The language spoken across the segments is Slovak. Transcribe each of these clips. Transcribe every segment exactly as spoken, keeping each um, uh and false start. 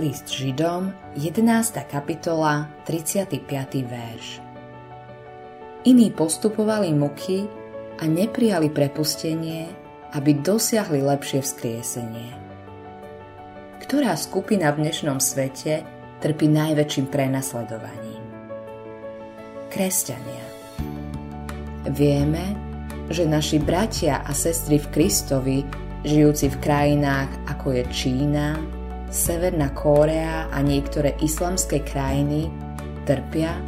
List Židom, jedenásta kapitola, tridsiaty piaty verš. Iní postupovali muky a neprijali prepustenie, aby dosiahli lepšie vzkriesenie. Ktorá skupina v dnešnom svete trpí najväčším prenasledovaním? Kresťania. Vieme, že naši bratia a sestry v Kristovi, žijúci v krajinách ako je Čína, Severná Kórea a niektoré islamské krajiny, trpia,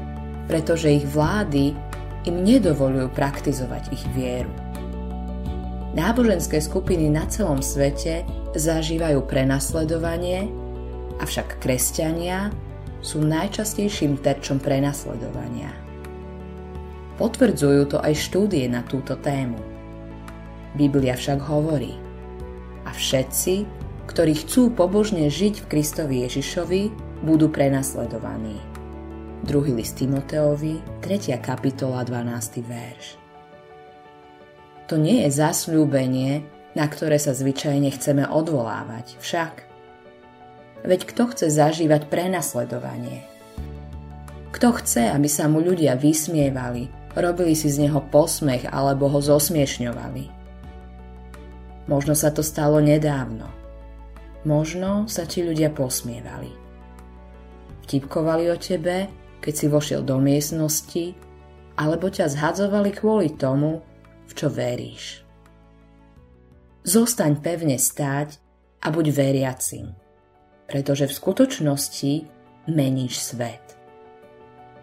pretože ich vlády im nedovolujú praktizovať ich vieru. Náboženské skupiny na celom svete zažívajú prenasledovanie, avšak kresťania sú najčastejším terčom prenasledovania. Potvrdzujú to aj štúdie na túto tému. Biblia však hovorí: a všetci, ktorí chcú pobožne žiť v Kristovi Ježišovi, budú prenasledovaní. druhý list Timoteovi, tretia kapitola, dvanásty verš. To nie je zasľúbenie, na ktoré sa zvyčajne chceme odvolávať, však. Veď kto chce zažívať prenasledovanie? Kto chce, aby sa mu ľudia vysmievali, robili si z neho posmech alebo ho zosmiešňovali? Možno sa to stalo nedávno. Možno sa ti ľudia posmievali. Vtipkovali o tebe, keď si vošiel do miestnosti, alebo ťa zhadzovali kvôli tomu, v čo veríš. Zostaň pevne stáť a buď veriacim, pretože v skutočnosti meníš svet.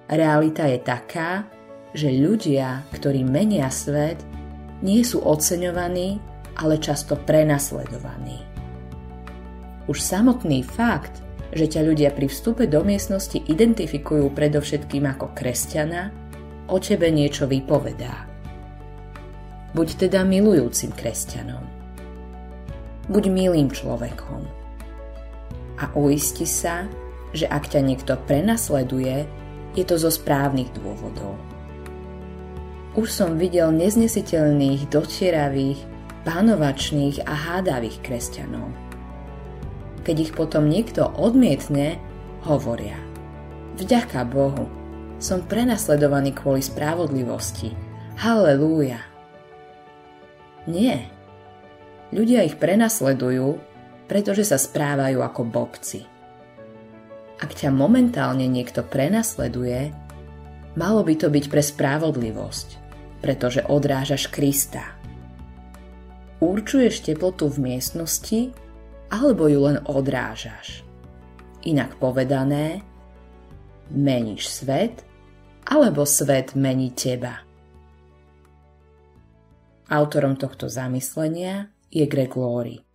Realita je taká, že ľudia, ktorí menia svet, nie sú oceňovaní, ale často prenasledovaní. Už samotný fakt, že ťa ľudia pri vstupe do miestnosti identifikujú predovšetkým ako kresťana, o tebe niečo vypovedá. Buď teda milujúcim kresťanom. Buď milým človekom. A uisti sa, že ak ťa niekto prenasleduje, je to zo správnych dôvodov. Už som videl neznesiteľných, dotieravých, panovačných a hádavých kresťanov. Keď ich potom niekto odmietne, hovoria: vďaka Bohu, som prenasledovaný kvôli spravodlivosti. Halelúja. Nie. Ľudia ich prenasledujú, pretože sa správajú ako bobci. Ak ťa momentálne niekto prenasleduje, malo by to byť pre spravodlivosť, pretože odrážaš Krista. Určuješ teplotu v miestnosti, alebo ju len odrážaš? Inak povedané, meníš svet, alebo svet mení teba. Autorom tohto zamyslenia je Greg Laurie.